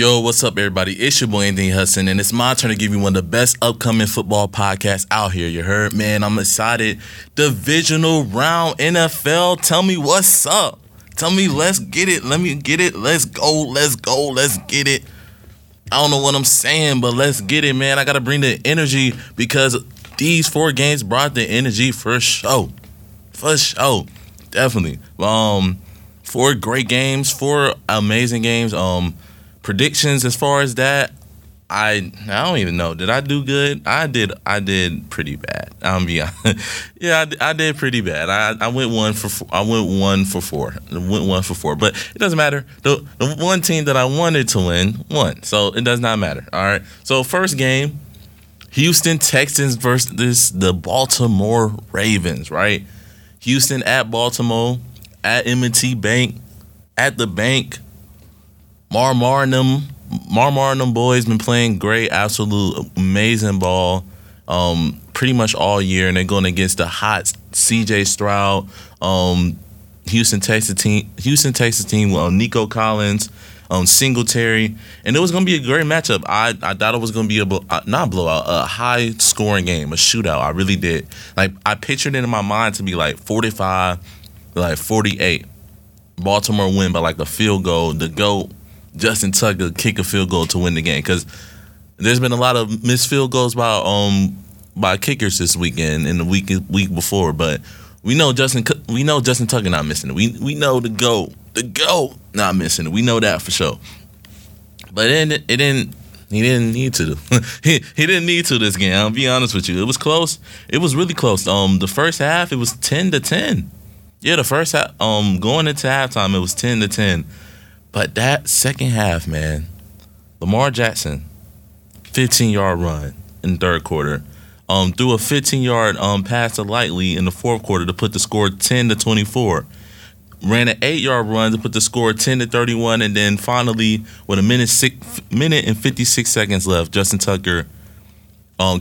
Yo, what's up, everybody? It's your boy, Anthony Hudson, and it's my turn to give you one of the best upcoming football podcasts out here. You heard? Man, I'm excited. Divisional Round NFL. Tell me what's up. Tell me, let's get it. Let me get it. Let's go. Let's go. Let's get it. I don't know what I'm saying, but let's get it, man. I got to bring the energy because these four games brought the energy for sure. For sure. Definitely. Four great games. Four amazing games. Predictions as far as that, I don't even know. Did I do good? I did pretty bad. I'm be honest. Yeah, I did pretty bad. I went one for four. But it doesn't matter. The one team that I wanted to win won, so it does not matter. All right. So first game, Houston Texans versus the Baltimore Ravens. Right. Houston at Baltimore, at M&T Bank, at the bank. Marmar and them boys been playing great, absolute amazing ball pretty much all year, and they're going against the hot CJ Stroud, Houston Texas team, Nico Collins, Singletary, and it was going to be a great matchup. I thought it was going to be a high-scoring game, a shootout. I really did. Like, I pictured it in my mind to be like 45, like 48. Baltimore win by like a field goal, the GOAT. Justin Tucker kick a field goal to win the game, because there's been a lot of missed field goals by kickers this weekend and the week before, but we know Justin Tucker not missing it. We know the GOAT not missing it. We know that for sure. But he didn't need to. he didn't need to this game. I'll be honest with you. It was close. It was really close. The first half it was 10-10. Yeah, the first half going into halftime it was 10-10. But that second half, man, Lamar Jackson, 15-yard run in the third quarter, threw a 15-yard pass to Lightly in the fourth quarter to put the score 10-24. Ran an 8-yard run to put the score 10-31, and then finally, with a minute and 56 seconds left, Justin Tucker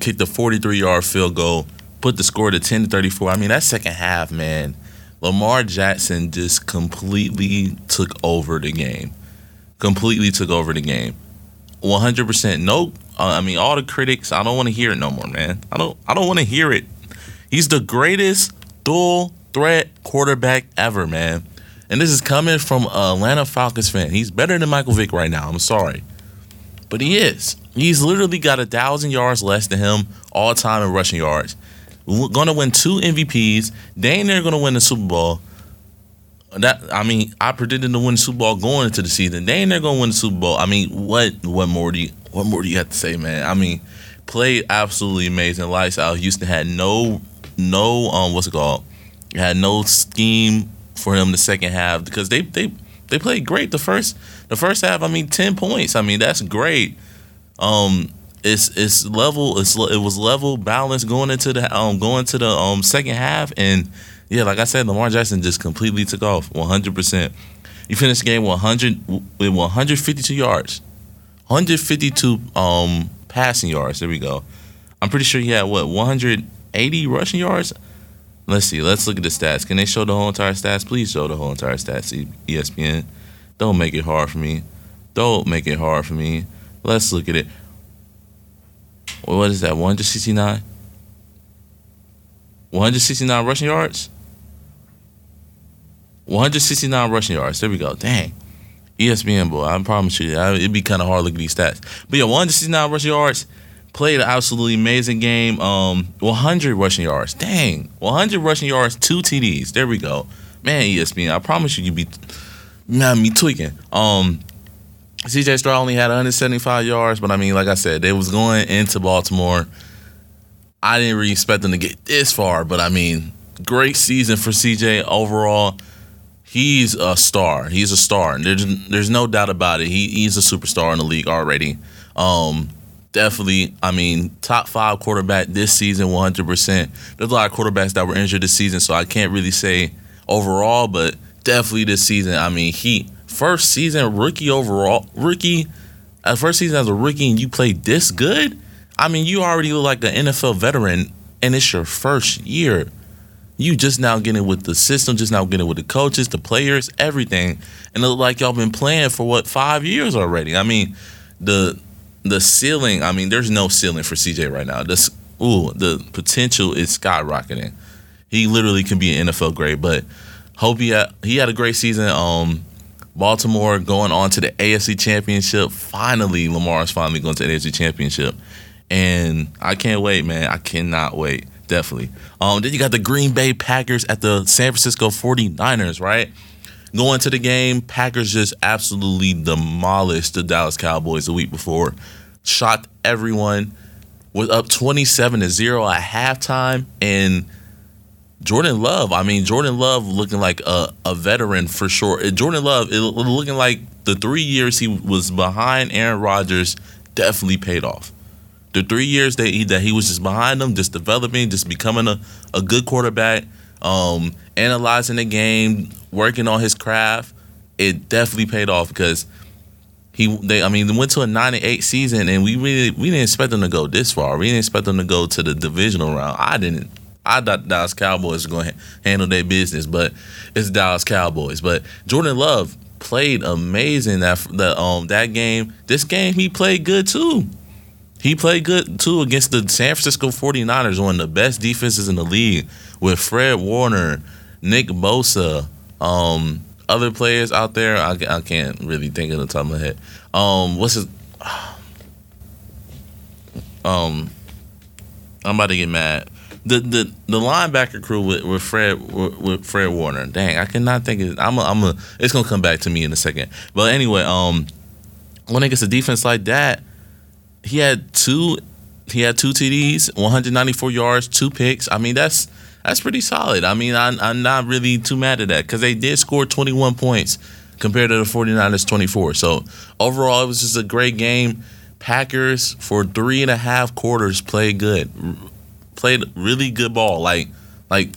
kicked a 43-yard field goal, put the score to 10-34. I mean, that second half, man. Lamar Jackson just completely took over the game. 100%. No, I mean, all the critics, I don't want to hear it no more, man. I don't want to hear it. He's the greatest dual threat quarterback ever, man. And this is coming from an Atlanta Falcons fan. He's better than Michael Vick right now. I'm sorry. But he is. He's literally got 1,000 yards less than him all time in rushing yards. Going to win 2 MVPs. They ain't never going to win the Super Bowl. I predicted to win the Super Bowl going into the season. They ain't never going to win the Super Bowl. I mean, what more do you have to say, man? I mean, played absolutely amazing lights out. Houston had no what's it called? Had no scheme for him the second half because they played great the first half. I mean, 10 points. I mean, that's great. It was level balanced going into the second half, and yeah, like I said, Lamar Jackson just completely took off 100%. He finished the game 152 yards, 152 passing yards. There we go. I'm pretty sure he had 180 rushing yards. Let's see. Let's look at the stats. Can they show the whole entire stats? Please show the whole entire stats, ESPN. Don't make it hard for me. Let's look at it. What is that, 169? 169 rushing yards? 169 rushing yards. There we go. Dang. ESPN, boy. I promise you, it'd be kind of hard to look at these stats. But yeah, 169 rushing yards. Played an absolutely amazing game. 100 rushing yards. Dang. 100 rushing yards, 2 TDs. There we go. Man, ESPN, I promise you, you'd be not me tweaking. CJ Stroud only had 175 yards, but I mean, like I said, they was going into Baltimore. I didn't really expect them to get this far, but I mean, great season for CJ overall. He's a star. He's a star, and there's no doubt about it. He's a superstar in the league already. Definitely, I mean, top 5 quarterback this season, 100%. There's a lot of quarterbacks that were injured this season, so I can't really say overall, but definitely this season, I mean, first season as a rookie and you play this good? I mean, you already look like an NFL veteran, and it's your first year. You just now getting with the system, just now getting with the coaches, the players, everything. And it look like y'all been playing for, what, 5 years already? I mean, the ceiling, I mean, there's no ceiling for CJ right now. The potential is skyrocketing. He literally can be an NFL grade, but hope he had a great season. Baltimore going on to the AFC Championship. Finally, Lamar's finally going to the AFC Championship. And I can't wait, man. I cannot wait. Definitely. Then you got the Green Bay Packers at the San Francisco 49ers, right? Going to the game, Packers just absolutely demolished the Dallas Cowboys the week before. Shocked everyone. Was up 27-0 at halftime. And Jordan Love looking like a veteran for sure. Jordan Love looking like the 3 years he was behind Aaron Rodgers definitely paid off. The 3 years that he was just behind them, just developing, just becoming a good quarterback, analyzing the game, working on his craft, it definitely paid off because they went to a 9-8 season, and we didn't expect them to go this far. We didn't expect them to go to the Divisional Round. I thought the Dallas Cowboys were going to handle their business, but it's Dallas Cowboys. But Jordan Love played amazing that game. This game he played good too. He played good, too, against the San Francisco 49ers, one of the best defenses in the league, with Fred Warner, Nick Bosa, other players out there. I can't really think of the top of my head. I'm about to get mad. The linebacker crew with Fred Warner. Dang, I cannot think of it. It's going to come back to me in a second. But anyway, when it gets a defense like that, He had two TDs, 194 yards, 2 picks. I mean, that's pretty solid. I mean, I'm not really too mad at that because they did score 21 points compared to the 49ers 24. So overall, it was just a great game. Packers for 3.5 quarters played good, played really good ball. Like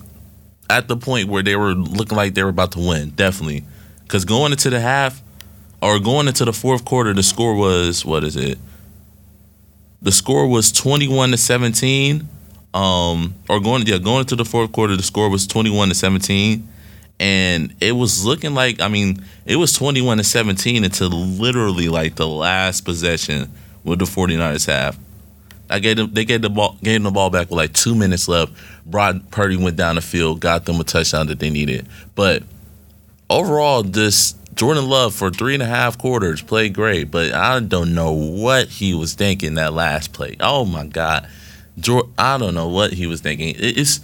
at the point where they were looking like they were about to win, definitely. Because going into the fourth quarter, the score was, what is it? The score was 21-17, going into the fourth quarter, the score was 21-17, and it was looking like, I mean, it was 21-17 until literally like the last possession with the 49ers have. They gave the ball back with like 2 minutes left. Brock Purdy went down the field, got them a touchdown that they needed. But overall, this Jordan Love for 3.5 quarters played great, but I don't know what he was thinking that last play. Oh, my God. I don't know what he was thinking. It's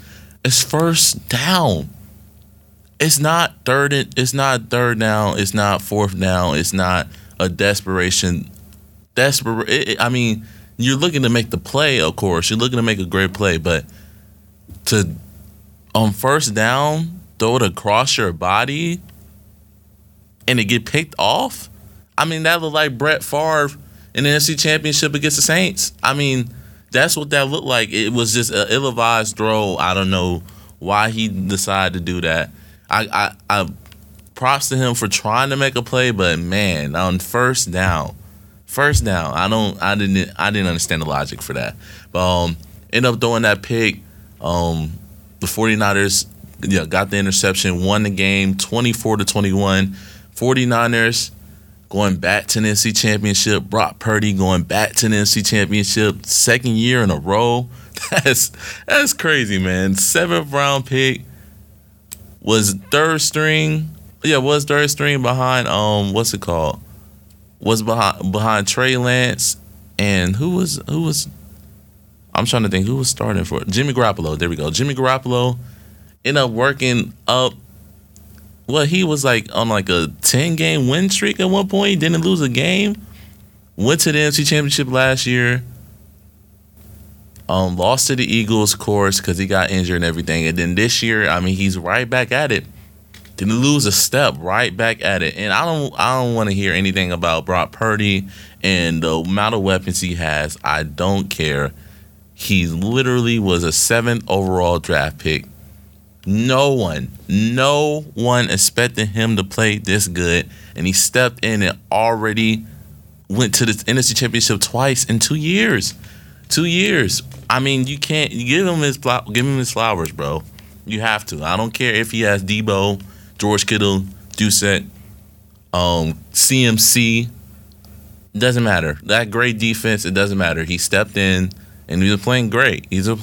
first down. It's not third down. It's not fourth down. It's not a desperation. I mean, you're looking to make the play, of course. You're looking to make a great play, but to on first down, throw it across your body and it get picked off? I mean, that looked like Brett Favre in the NFC Championship against the Saints. I mean, that's what that looked like. It was just an ill-advised throw. I don't know why he decided to do that. I props to him for trying to make a play, but man, on first down, I didn't understand the logic for that. But end up throwing that pick. The 49ers got the interception, won the game 24-21. 49ers going back to the NFC Championship. Brock Purdy going back to the NFC Championship. Second year in a row. That's crazy, man. 7th round pick. Was third string behind behind Trey Lance and who was I'm trying to think who was starting for it. Jimmy Garoppolo. There we go. Jimmy Garoppolo ended up working up. Well, he was like on like a 10-game win streak at one point. He didn't lose a game. Went to the NFC Championship last year. Lost to the Eagles, of course, because he got injured and everything. And then this year, I mean, he's right back at it. Didn't lose a step, right back at it. And I don't want to hear anything about Brock Purdy and the amount of weapons he has. I don't care. He literally was a 7th overall draft pick. No one expected him to play this good, and he stepped in and already went to the NFC Championship twice in 2 years. I mean, you can't give him his flowers, bro. You have to. I don't care if he has Debo, George Kittle, Ducent, CMC. Doesn't matter. That great defense, it doesn't matter. He stepped in, and he was playing great. I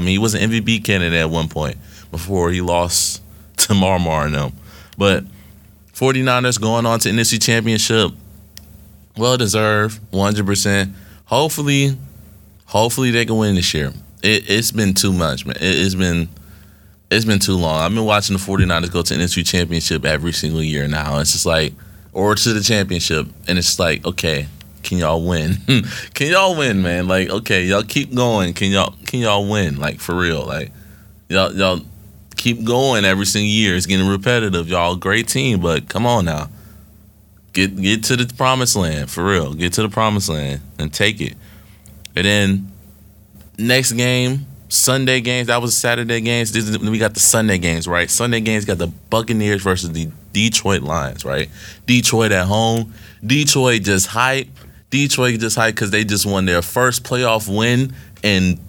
mean, he was an MVP candidate at one point before he lost to Marmar and them. But 49ers going on to NFC Championship. Well-deserved, 100%. Hopefully they can win this year. It's been too much, man. It's been too long. I've been watching the 49ers go to NFC Championship every single year now. It's just like, or to the championship, and it's like, okay, can y'all win? Can y'all win, man? Like, okay, y'all keep going. Can y'all win? Like, for real. Like, y'all keep going every single year. It's getting repetitive. Y'all a great team, but come on now. Get to the promised land, for real. Get to the promised land and take it. And then next game, Sunday games. That was Saturday games. We got the Sunday games, right? Sunday games got the Buccaneers versus the Detroit Lions, right? Detroit at home. Detroit just hype. Detroit just hype because they just won their first playoff win in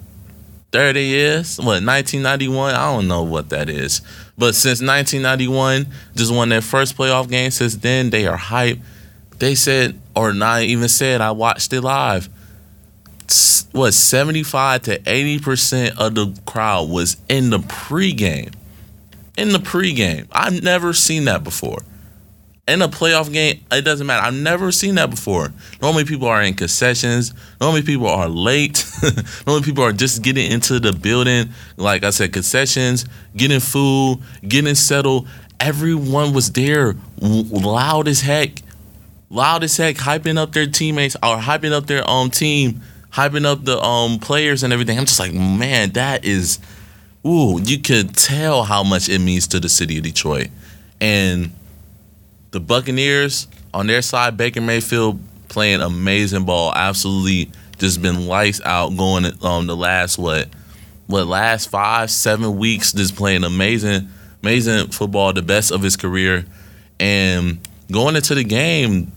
30 years. What, 1991? I don't know what that is. But since 1991, just won their first playoff game. Since then, they are hype. They said, or not even said, I watched it live. What, 75 to 80% of the crowd was in the pregame. I've never seen that before. In a playoff game, it doesn't matter. I've never seen that before. Normally people are in concessions. Normally people are late. Normally people are just getting into the building. Like I said, concessions, getting food, getting settled. Everyone was there loud as heck. Hyping up their teammates or hyping up their team. Hyping up the players and everything. I'm just like, man, that is, you could tell how much it means to the city of Detroit. And the Buccaneers, on their side, Baker Mayfield playing amazing ball. Absolutely just been lights out going the last, last 5-7 weeks, just playing amazing football, the best of his career. And going into the game,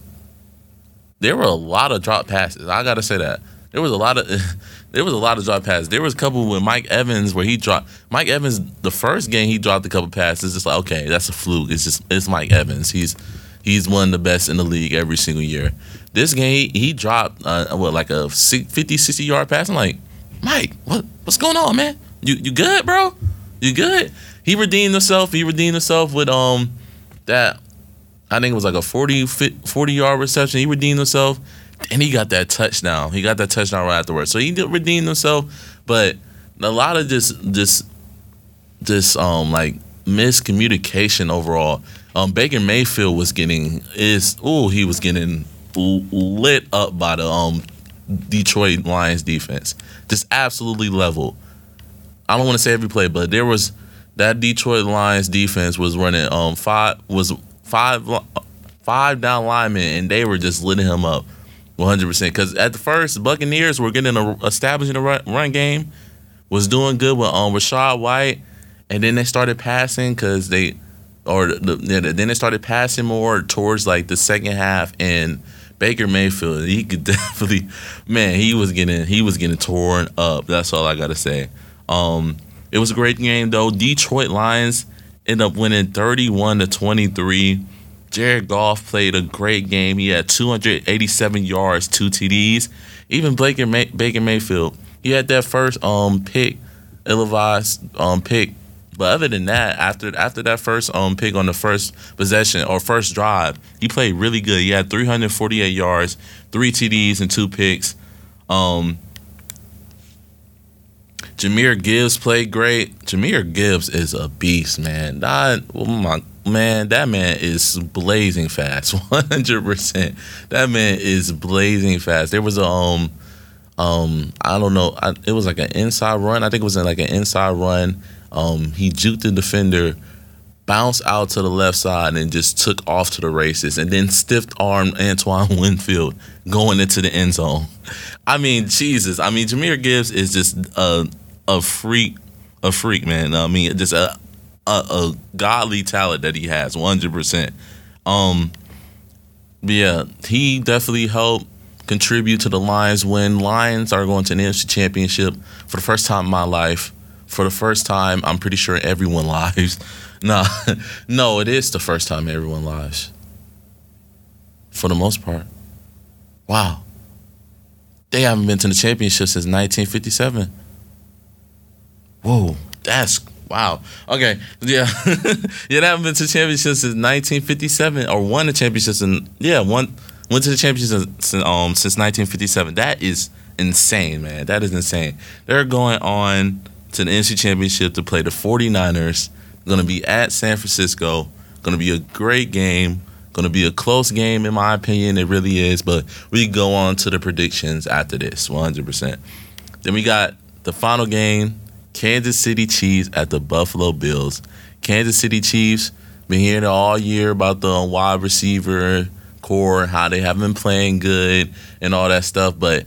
there were a lot of drop passes. I got to say that. There was a lot of drop passes. There was a couple with Mike Evans where he dropped. Mike Evans, the first game he dropped a couple passes. It's like, okay, that's a fluke. It's Mike Evans. He's one of the best in the league every single year. This game he dropped a 50-60 yard pass. I'm like, Mike, what's going on, man? You good, bro? You good? He redeemed himself. With that, I think it was like a 40 yard reception. He redeemed himself. And he got that touchdown. Right afterwards. So he did redeem himself, but a lot of just miscommunication overall. Baker Mayfield was getting lit up by the Detroit Lions defense. Just absolutely leveled. I don't want to say every play, but there was that Detroit Lions defense was running five down linemen, and they were just litting him up. 100%. Because at the first, Buccaneers were establishing a run game, was doing good with Rashad White, and then they started passing more towards like the second half. And Baker Mayfield, he could definitely, man, he was getting torn up. That's all I gotta say. It was a great game though. Detroit Lions end up winning 31-23. Jared Goff played a great game. He had 287 yards, 2 TDs. Even Baker Mayfield, he had that first pick, ill-advised pick. But other than that, after that first pick on the first possession or first drive, he played really good. He had 348 yards, 3 TDs, and 2 picks. Jahmyr Gibbs played great. Jahmyr Gibbs is a beast, man. That man is blazing fast, 100%. That man is blazing fast. There was a, I don't know, it was like an inside run. I think it was like an inside run. He juked the defender, bounced out to the left side, and just took off to the races, and then stiff-armed Antoine Winfield going into the end zone. I mean, Jesus. I mean, Jahmyr Gibbs is just a freak, man. I mean, just a godly talent that he has, 100%. Yeah, he definitely helped contribute to the Lions win. Lions are going to the NFC Championship for the first time in my life. for the first time, I'm pretty sure everyone lives. No, it is the first time everyone lives. For the most part. Wow. They haven't been to the championship since 1957. Whoa, that's... Wow. Okay. Yeah. Yeah, they haven't been to the championship since 1957, or won the championship in... Yeah, went to the championship since 1957. That is insane, man. That is insane. They're going on to the NFC Championship to play the 49ers. Going to be at San Francisco. Going to be a great game. Going to be a close game, in my opinion. It really is. But we go on to the predictions after this, 100%. Then we got the final game, Kansas City Chiefs at the Buffalo Bills. Kansas City Chiefs, been hearing all year about the wide receiver core, how they haven't been playing good and all that stuff. But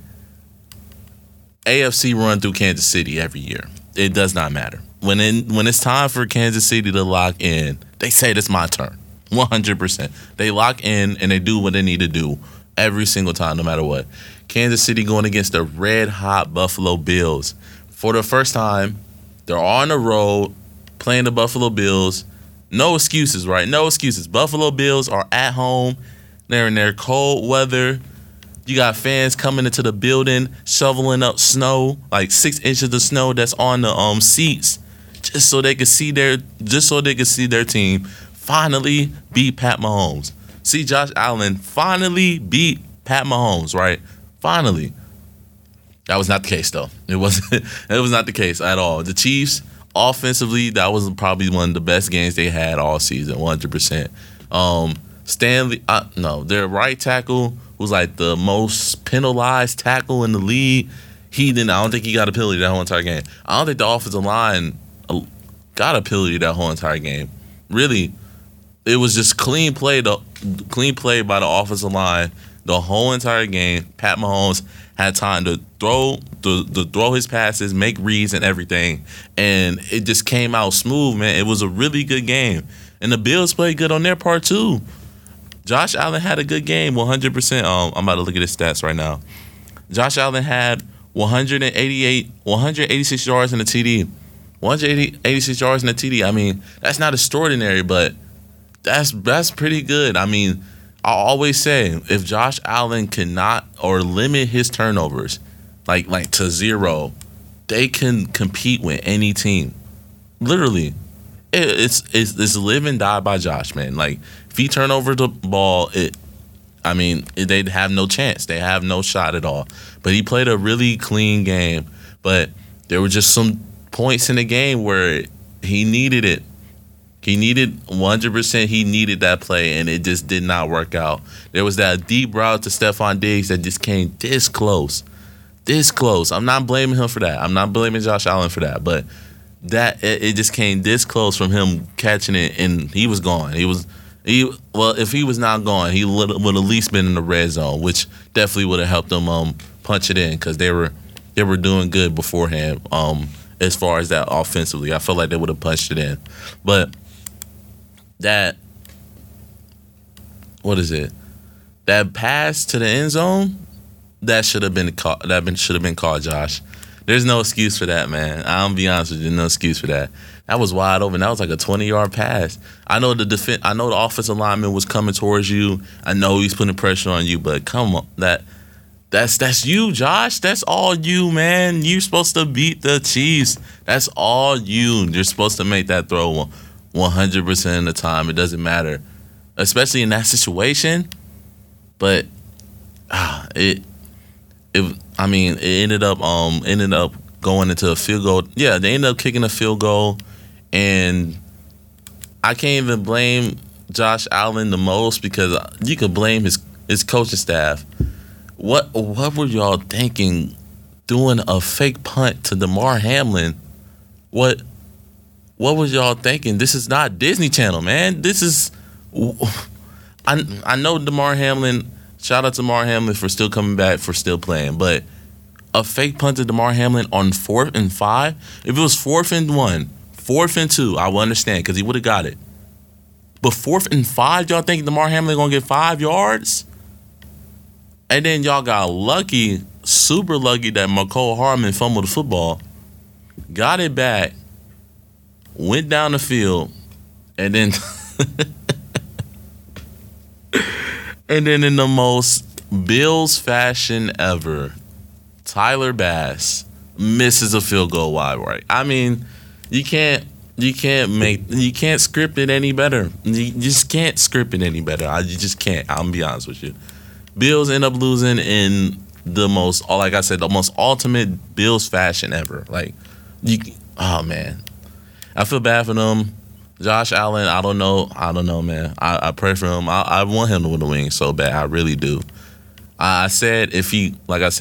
AFC run through Kansas City every year. It does not matter. When it's time for Kansas City to lock in, they say, "It's my turn." 100%. They lock in and they do what they need to do every single time, no matter what. Kansas City going against the red-hot Buffalo Bills. For the first time, they're on the road playing the Buffalo Bills. No excuses, right? No excuses. Buffalo Bills are at home. They're in their cold weather. You got fans coming into the building, shoveling up snow, like 6 inches of snow that's on the seats, just so they could see their team finally beat Pat Mahomes. See Josh Allen finally beat Pat Mahomes, right? Finally. That was not the case, though. It was not the case at all. The Chiefs, offensively, that was probably one of the best games they had all season, 100%. Their right tackle was like the most penalized tackle in the league. I don't think he got a penalty that whole entire game. I don't think the offensive line got a penalty that whole entire game. Really, it was just clean play by the offensive line the whole entire game. Pat Mahomes had time to throw his passes, make reads and everything. And it just came out smooth, man. It was a really good game. And the Bills played good on their part, too. Josh Allen had a good game, 100%. I'm about to look at his stats right now. Josh Allen had 186 yards in the TD. 186 yards in the TD. I mean, that's not extraordinary, but that's pretty good. I mean, I always say, if Josh Allen cannot or limit his turnovers like to zero, they can compete with any team. Literally, it's live and die by Josh, man. Like, if he turn over the ball, they'd have no chance. They have no shot at all. But he played a really clean game. But there were just some points in the game where he needed it. He needed 100%. He needed that play, and it just did not work out. There was that deep route to Stephon Diggs that just came this close. This close. I'm not blaming him for that. I'm not blaming Josh Allen for that. But that it just came this close from him catching it, and he was gone. If he was not gone, he would have at least been in the red zone, which definitely would have helped them punch it in, because they were doing good beforehand as far as that offensively. I felt like they would have punched it in. But that pass to the end zone, that should have been caught. Should have been called, Josh. There's no excuse for that, man. I'm going to be honest with you. No excuse for that. That was wide open. That was like a 20-yard pass. I know the offensive lineman was coming towards you. I know he's putting pressure on you, but come on. That's you, Josh. That's all you, man. You're supposed to beat the Chiefs. That's all you. You're supposed to make that throw 100% of the time. It doesn't matter, especially in that situation. But it ended up going into a field goal. Yeah, they ended up kicking a field goal, and I can't even blame Josh Allen the most, because you could blame his coaching staff. What were y'all thinking, doing a fake punt to DeMar Hamlin? What was y'all thinking? This is not Disney Channel, man. This is... I know DeMar Hamlin... Shout out to DeMar Hamlin for still coming back, for still playing. But a fake punt to DeMar Hamlin on 4th and 5? If it was 4th and 1, 4th and 2, I would understand, because he would have got it. But 4th and 5, y'all think DeMar Hamlin going to get 5 yards? And then y'all got lucky, super lucky, that McCole Harmon fumbled the football. got it back, went down the field, and then and then in the most Bills fashion ever, Tyler Bass misses a field goal wide right. I mean, you can't script it any better. You just can't script it any better. You just can't. I'm gonna be honest with you. Bills end up losing in the most, like I said, the most ultimate Bills fashion ever. Like, you, oh man, I feel bad for them. Josh Allen, I don't know, man. I pray for him. I want him to win the wing so bad. I really do. I said if he limits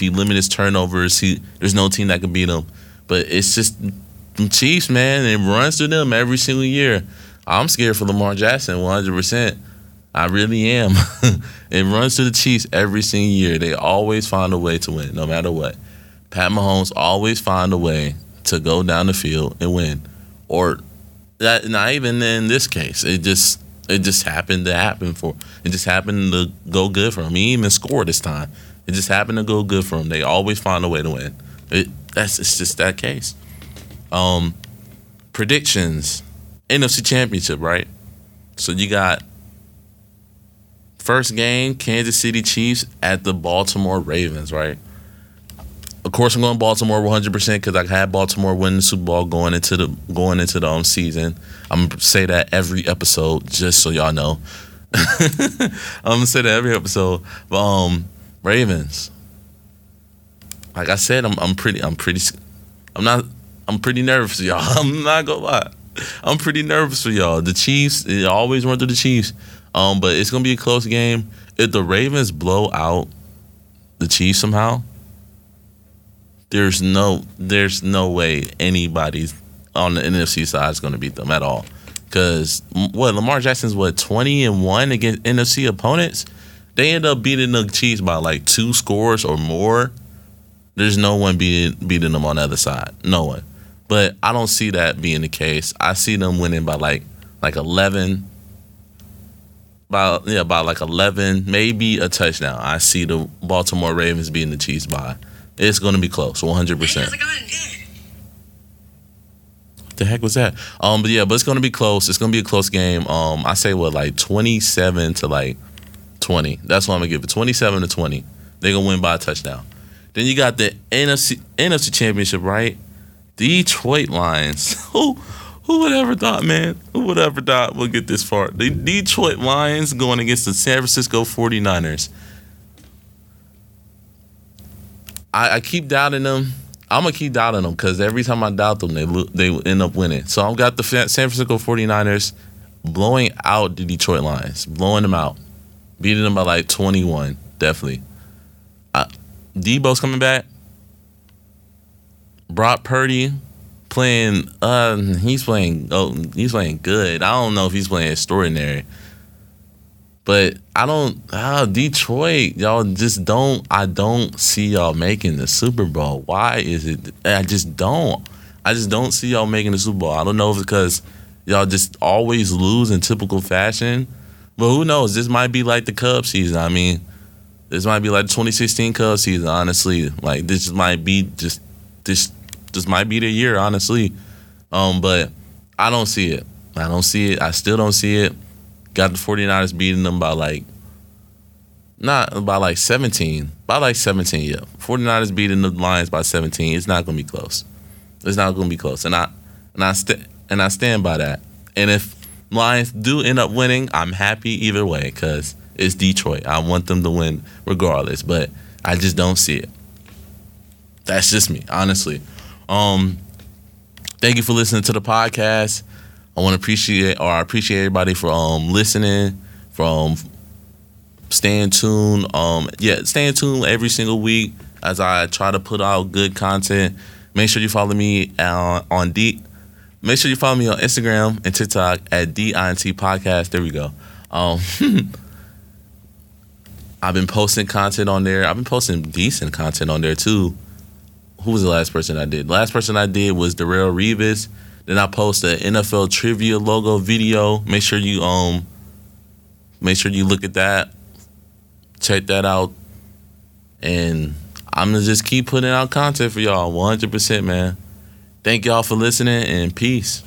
his turnovers, there's no team that can beat him. But it's just the Chiefs, man. It runs through them every single year. I'm scared for Lamar Jackson 100%. I really am. It runs through the Chiefs every single year. They always find a way to win, no matter what. Pat Mahomes always find a way to go down the field and win, or that, not even in this case. It just happened to go good for him. He even scored this time. It just happened to go good for him. They always find a way to win. It's just that case. Predictions. NFC Championship, right? So you got first game, Kansas City Chiefs at the Baltimore Ravens, right? Of course, I'm going Baltimore 100% because I had Baltimore winning the Super Bowl going into the season. I'm gonna say that every episode, just so y'all know. I'm gonna say that every episode. But Ravens, like I said, I'm pretty nervous for y'all. I'm not gonna lie, I'm pretty nervous for y'all. The Chiefs, it always run through the Chiefs. But it's gonna be a close game. If the Ravens blow out the Chiefs somehow, There's no way anybody on the NFC side is going to beat them at all. Because, Lamar Jackson's, 20-1 against NFC opponents? They end up beating the Chiefs by, 2 scores or more. There's no one beating them on the other side. No one. But I don't see that being the case. I see them winning by, 11. By 11. Maybe a touchdown. I see the Baltimore Ravens beating the Chiefs by. It's going to be close, 100%. What the heck was that? But it's going to be close. It's going to be a close game. I say 27 to 20. That's what I'm going to give it. 27 to 20. They're going to win by a touchdown. Then you got the NFC Championship, right? Detroit Lions. Who would ever thought, man? Who would ever thought we'll get this far? The Detroit Lions going against the San Francisco 49ers. I keep doubting them. I'm going to keep doubting them because every time I doubt them, they end up winning. So I've got the San Francisco 49ers blowing out the Detroit Lions, blowing them out, beating them by 21, definitely. Debo's coming back. Brock Purdy playing, he's playing good. I don't know if he's playing extraordinary. But Detroit, y'all just don't, I don't see y'all making the Super Bowl. Why is it? I just don't see y'all making the Super Bowl. I don't know if it's because y'all just always lose in typical fashion. But who knows? This might be like the Cubs season. I mean, this might be like the 2016 Cubs season, honestly. This might be this might be the year, honestly. But I don't see it. I don't see it. I still don't see it. Got the 49ers beating them by 17. By 17, yeah. 49ers beating the Lions by 17. It's not going to be close. It's not going to be close. And I stand by that. And if Lions do end up winning, I'm happy either way because it's Detroit. I want them to win regardless, but I just don't see it. That's just me, honestly. Thank you for listening to the podcast. I appreciate everybody for listening, from staying tuned. Staying tuned every single week as I try to put out good content. Make sure you follow me Make sure you follow me on Instagram and TikTok at DINT Podcast. There we go. I've been posting content on there. I've been posting decent content on there too. Who was the last person I did? Last person I did was Darrell Revis. Then I post an NFL trivia logo video. Make sure you look at that, check that out, and I'm gonna just keep putting out content for y'all, 100%, man. Thank y'all for listening, and peace.